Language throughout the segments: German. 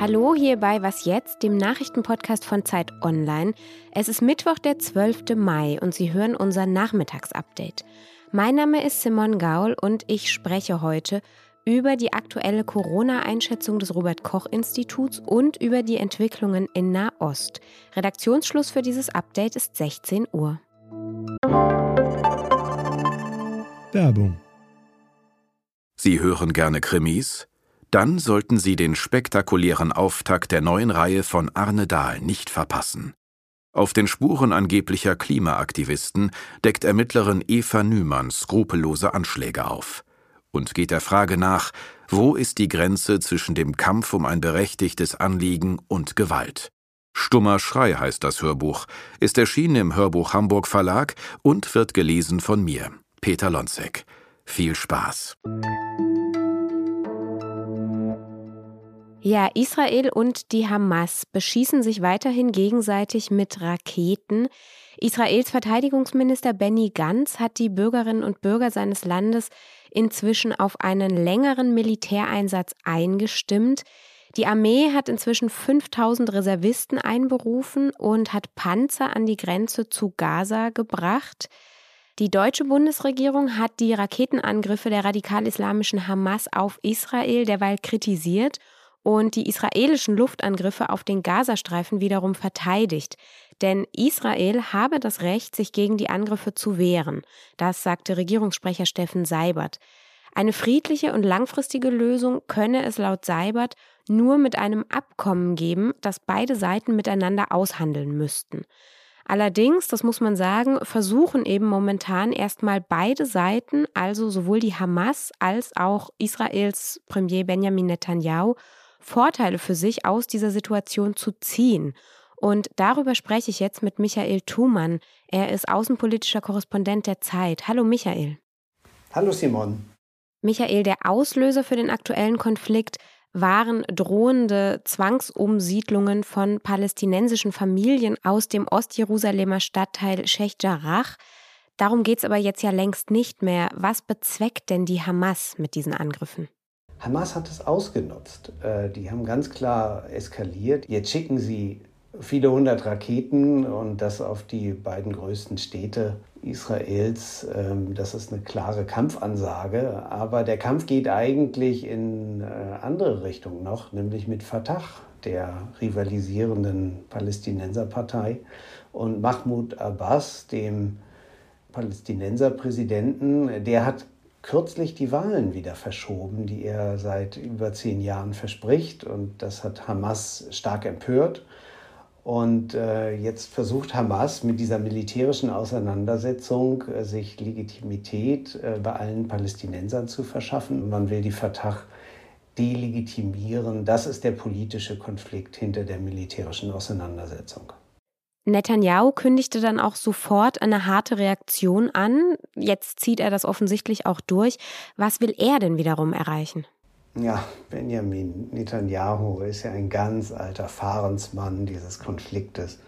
Hallo hier bei Was jetzt, dem Nachrichtenpodcast von Zeit Online. Es ist Mittwoch, der 12. Mai und Sie hören unser Nachmittagsupdate. Mein Name ist Simon Gaul und ich spreche heute über die aktuelle Corona-Einschätzung des Robert-Koch-Instituts und über die Entwicklungen in Nahost. Redaktionsschluss für dieses Update ist 16 Uhr. Werbung. Sie hören gerne Krimis? Dann sollten Sie den spektakulären Auftakt der neuen Reihe von Arne Dahl nicht verpassen. Auf den Spuren angeblicher Klimaaktivisten deckt Ermittlerin Eva Nühmann skrupellose Anschläge auf und geht der Frage nach, wo ist die Grenze zwischen dem Kampf um ein berechtigtes Anliegen und Gewalt? Stummer Schrei heißt das Hörbuch, ist erschienen im Hörbuch Hamburg Verlag und wird gelesen von mir, Peter Lonzek. Viel Spaß. Ja, Israel und die Hamas beschießen sich weiterhin gegenseitig mit Raketen. Israels Verteidigungsminister Benny Gantz hat die Bürgerinnen und Bürger seines Landes inzwischen auf einen längeren Militäreinsatz eingestimmt. Die Armee hat inzwischen 5000 Reservisten einberufen und hat Panzer an die Grenze zu Gaza gebracht. Die deutsche Bundesregierung hat die Raketenangriffe der radikal-islamischen Hamas auf Israel derweil kritisiert und die israelischen Luftangriffe auf den Gazastreifen wiederum verteidigt. Denn Israel habe das Recht, sich gegen die Angriffe zu wehren. Das sagte Regierungssprecher Steffen Seibert. Eine friedliche und langfristige Lösung könne es laut Seibert nur mit einem Abkommen geben, das beide Seiten miteinander aushandeln müssten. Allerdings, das muss man sagen, versuchen eben momentan erstmal beide Seiten, also sowohl die Hamas als auch Israels Premier Benjamin Netanyahu, Vorteile für sich aus dieser Situation zu ziehen. Und darüber spreche ich jetzt mit Michael Thumann. Er ist außenpolitischer Korrespondent der Zeit. Hallo Michael. Hallo Simon. Michael, der Auslöser für den aktuellen Konflikt waren drohende Zwangsumsiedlungen von palästinensischen Familien aus dem Ostjerusalemer Stadtteil Sheikh Jarrah. Darum geht es aber jetzt ja längst nicht mehr. Was bezweckt denn die Hamas mit diesen Angriffen? Hamas hat es ausgenutzt. Die haben ganz klar eskaliert. Jetzt schicken sie viele hundert Raketen und das auf die beiden größten Städte Israels. Das ist eine klare Kampfansage, aber der Kampf geht eigentlich in andere Richtung noch, nämlich mit Fatah, der rivalisierenden Palästinenserpartei, und Mahmoud Abbas, dem Palästinenserpräsidenten. Der hat kürzlich die Wahlen wieder verschoben, die er seit über 10 Jahren verspricht, und das hat Hamas stark empört. Und jetzt versucht Hamas mit dieser militärischen Auseinandersetzung sich Legitimität bei allen Palästinensern zu verschaffen. Man will die Fatah delegitimieren. Das ist der politische Konflikt hinter der militärischen Auseinandersetzung. Netanyahu kündigte dann auch sofort eine harte Reaktion an. Jetzt zieht er das offensichtlich auch durch. Was will er denn wiederum erreichen? Ja, Benjamin Netanyahu ist ja ein ganz alter Fahrensmann dieses Konfliktes.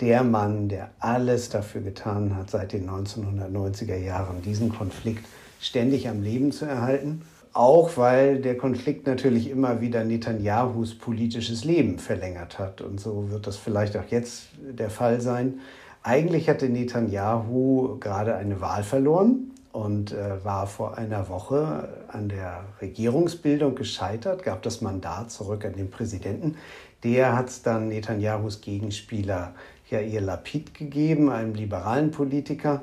Der Mann, der alles dafür getan hat, seit den 1990er Jahren diesen Konflikt ständig am Leben zu erhalten. Auch weil der Konflikt natürlich immer wieder Netanyahus politisches Leben verlängert hat. Und so wird das vielleicht auch jetzt der Fall sein. Eigentlich hatte Netanyahu gerade eine Wahl verloren und war vor einer Woche an der Regierungsbildung gescheitert, gab das Mandat zurück an den Präsidenten. Der hat es dann Netanyahus Gegenspieler Yair Lapid gegeben, einem liberalen Politiker.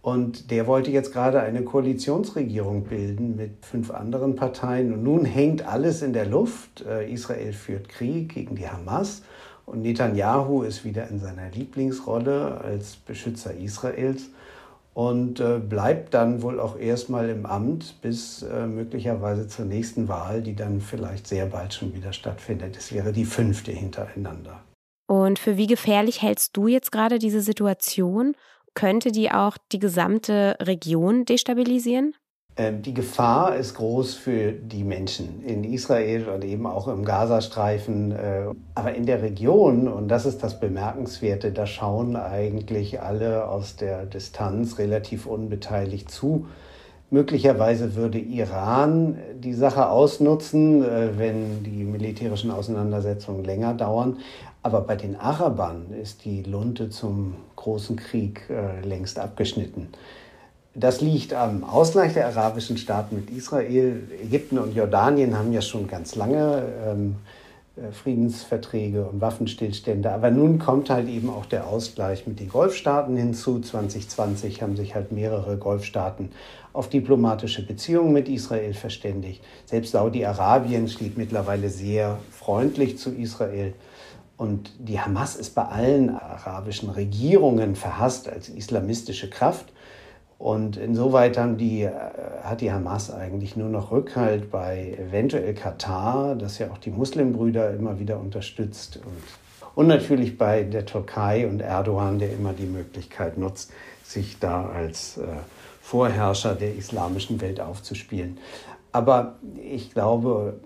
Und der wollte jetzt gerade eine Koalitionsregierung bilden mit 5 anderen Parteien. Und nun hängt alles in der Luft. Israel führt Krieg gegen die Hamas. Und Netanyahu ist wieder in seiner Lieblingsrolle als Beschützer Israels und bleibt dann wohl auch erstmal im Amt bis möglicherweise zur nächsten Wahl, die dann vielleicht sehr bald schon wieder stattfindet. Es wäre die 5. hintereinander. Und für wie gefährlich hältst du jetzt gerade diese Situation? Könnte die auch die gesamte Region destabilisieren? Die Gefahr ist groß für die Menschen in Israel und eben auch im Gazastreifen. Aber in der Region, und das ist das Bemerkenswerte, da schauen eigentlich alle aus der Distanz relativ unbeteiligt zu. Möglicherweise würde Iran die Sache ausnutzen, wenn die militärischen Auseinandersetzungen länger dauern. Aber bei den Arabern ist die Lunte zum großen Krieg längst abgeschnitten. Das liegt am Ausgleich der arabischen Staaten mit Israel. Ägypten und Jordanien haben ja schon ganz lange Friedensverträge und Waffenstillstände. Aber nun kommt halt eben auch der Ausgleich mit den Golfstaaten hinzu. 2020 haben sich halt mehrere Golfstaaten auf diplomatische Beziehungen mit Israel verständigt. Selbst Saudi-Arabien steht mittlerweile sehr freundlich zu Israel. Und die Hamas ist bei allen arabischen Regierungen verhasst als islamistische Kraft. Und insoweit hat die Hamas eigentlich nur noch Rückhalt bei eventuell Katar, das ja auch die Muslimbrüder immer wieder unterstützt. Und natürlich bei der Türkei und Erdogan, der immer die Möglichkeit nutzt, sich da als Vorherrscher der islamischen Welt aufzuspielen. Aber ich glaube,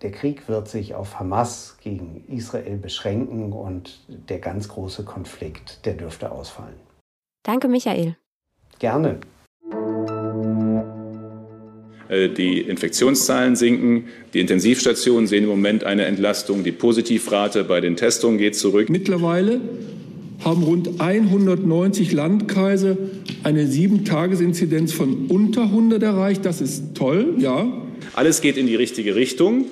der Krieg wird sich auf Hamas gegen Israel beschränken und der ganz große Konflikt, der dürfte ausfallen. Danke, Michael. Gerne. Die Infektionszahlen sinken, die Intensivstationen sehen im Moment eine Entlastung, die Positivrate bei den Testungen geht zurück. Mittlerweile haben rund 190 Landkreise eine 7-Tages-Inzidenz von unter 100 erreicht. Das ist toll, ja. Alles geht in die richtige Richtung.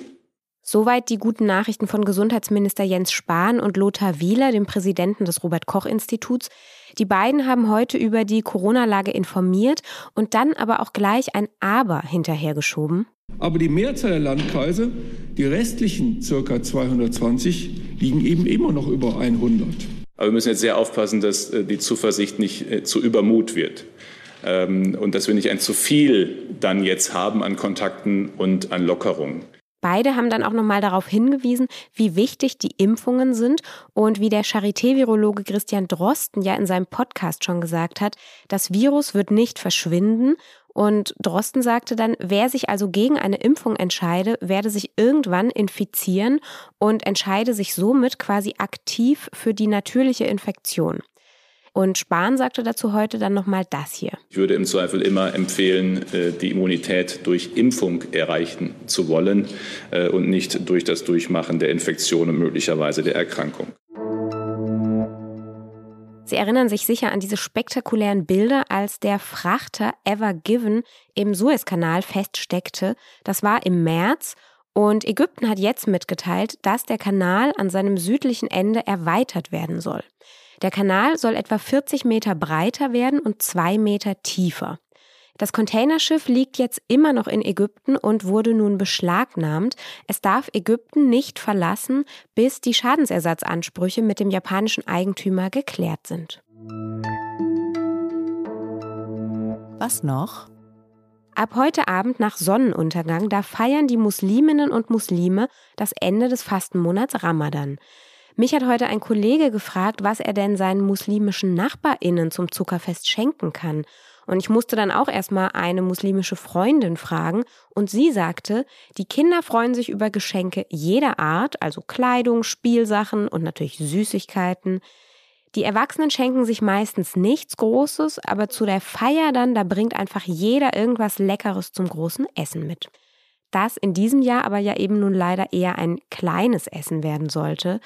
Soweit die guten Nachrichten von Gesundheitsminister Jens Spahn und Lothar Wieler, dem Präsidenten des Robert-Koch-Instituts. Die beiden haben heute über die Corona-Lage informiert und dann aber auch gleich ein Aber hinterhergeschoben. Aber die Mehrzahl der Landkreise, die restlichen ca. 220, liegen eben immer noch über 100. Aber wir müssen jetzt sehr aufpassen, dass die Zuversicht nicht zu Übermut wird. Und dass wir nicht ein zu viel dann jetzt haben an Kontakten und an Lockerungen. Beide haben dann auch nochmal darauf hingewiesen, wie wichtig die Impfungen sind und wie der Charité-Virologe Christian Drosten ja in seinem Podcast schon gesagt hat, das Virus wird nicht verschwinden. Und Drosten sagte dann, wer sich also gegen eine Impfung entscheide, werde sich irgendwann infizieren und entscheide sich somit quasi aktiv für die natürliche Infektion. Und Spahn sagte dazu heute dann nochmal das hier. Ich würde im Zweifel immer empfehlen, die Immunität durch Impfung erreichen zu wollen und nicht durch das Durchmachen der Infektion und möglicherweise der Erkrankung. Sie erinnern sich sicher an diese spektakulären Bilder, als der Frachter Ever Given im Suezkanal feststeckte. Das war im März. Und Ägypten hat jetzt mitgeteilt, dass der Kanal an seinem südlichen Ende erweitert werden soll. Der Kanal soll etwa 40 Meter breiter werden und 2 Meter tiefer. Das Containerschiff liegt jetzt immer noch in Ägypten und wurde nun beschlagnahmt. Es darf Ägypten nicht verlassen, bis die Schadensersatzansprüche mit dem japanischen Eigentümer geklärt sind. Was noch? Ab heute Abend nach Sonnenuntergang, da feiern die Musliminnen und Muslime das Ende des Fastenmonats Ramadan. Mich hat heute ein Kollege gefragt, was er denn seinen muslimischen NachbarInnen zum Zuckerfest schenken kann. Und ich musste dann auch erstmal eine muslimische Freundin fragen. Und sie sagte, die Kinder freuen sich über Geschenke jeder Art, also Kleidung, Spielsachen und natürlich Süßigkeiten. Die Erwachsenen schenken sich meistens nichts Großes, aber zu der Feier dann, da bringt einfach jeder irgendwas Leckeres zum großen Essen mit. Das in diesem Jahr aber ja eben nun leider eher ein kleines Essen werden sollte.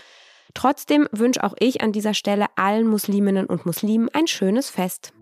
Trotzdem wünsche auch ich an dieser Stelle allen Musliminnen und Muslimen ein schönes Fest.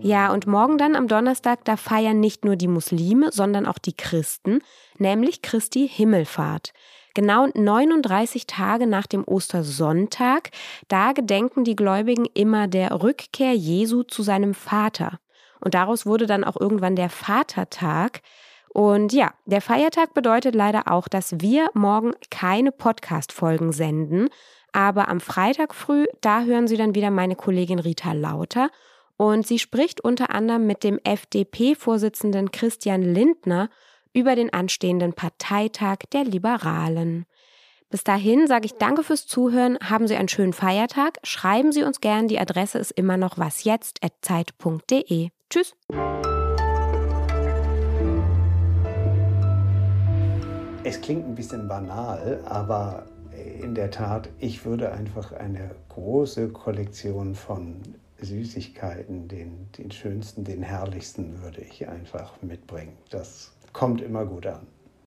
Ja, und morgen dann am Donnerstag, da feiern nicht nur die Muslime, sondern auch die Christen, nämlich Christi Himmelfahrt. Genau 39 Tage nach dem Ostersonntag, da gedenken die Gläubigen immer der Rückkehr Jesu zu seinem Vater. Und daraus wurde dann auch irgendwann der Vatertag. Und ja, der Feiertag bedeutet leider auch, dass wir morgen keine Podcast-Folgen senden. Aber am Freitag früh, da hören Sie dann wieder meine Kollegin Rita Lauter. Und sie spricht unter anderem mit dem FDP-Vorsitzenden Christian Lindner über den anstehenden Parteitag der Liberalen. Bis dahin sage ich danke fürs Zuhören, haben Sie einen schönen Feiertag, schreiben Sie uns gern, die Adresse ist immer noch wasjetzt@zeit.de. Tschüss! Es klingt ein bisschen banal, aber in der Tat, ich würde einfach eine große Kollektion von Süßigkeiten, den schönsten, den herrlichsten würde ich einfach mitbringen. Das kommt immer gut an.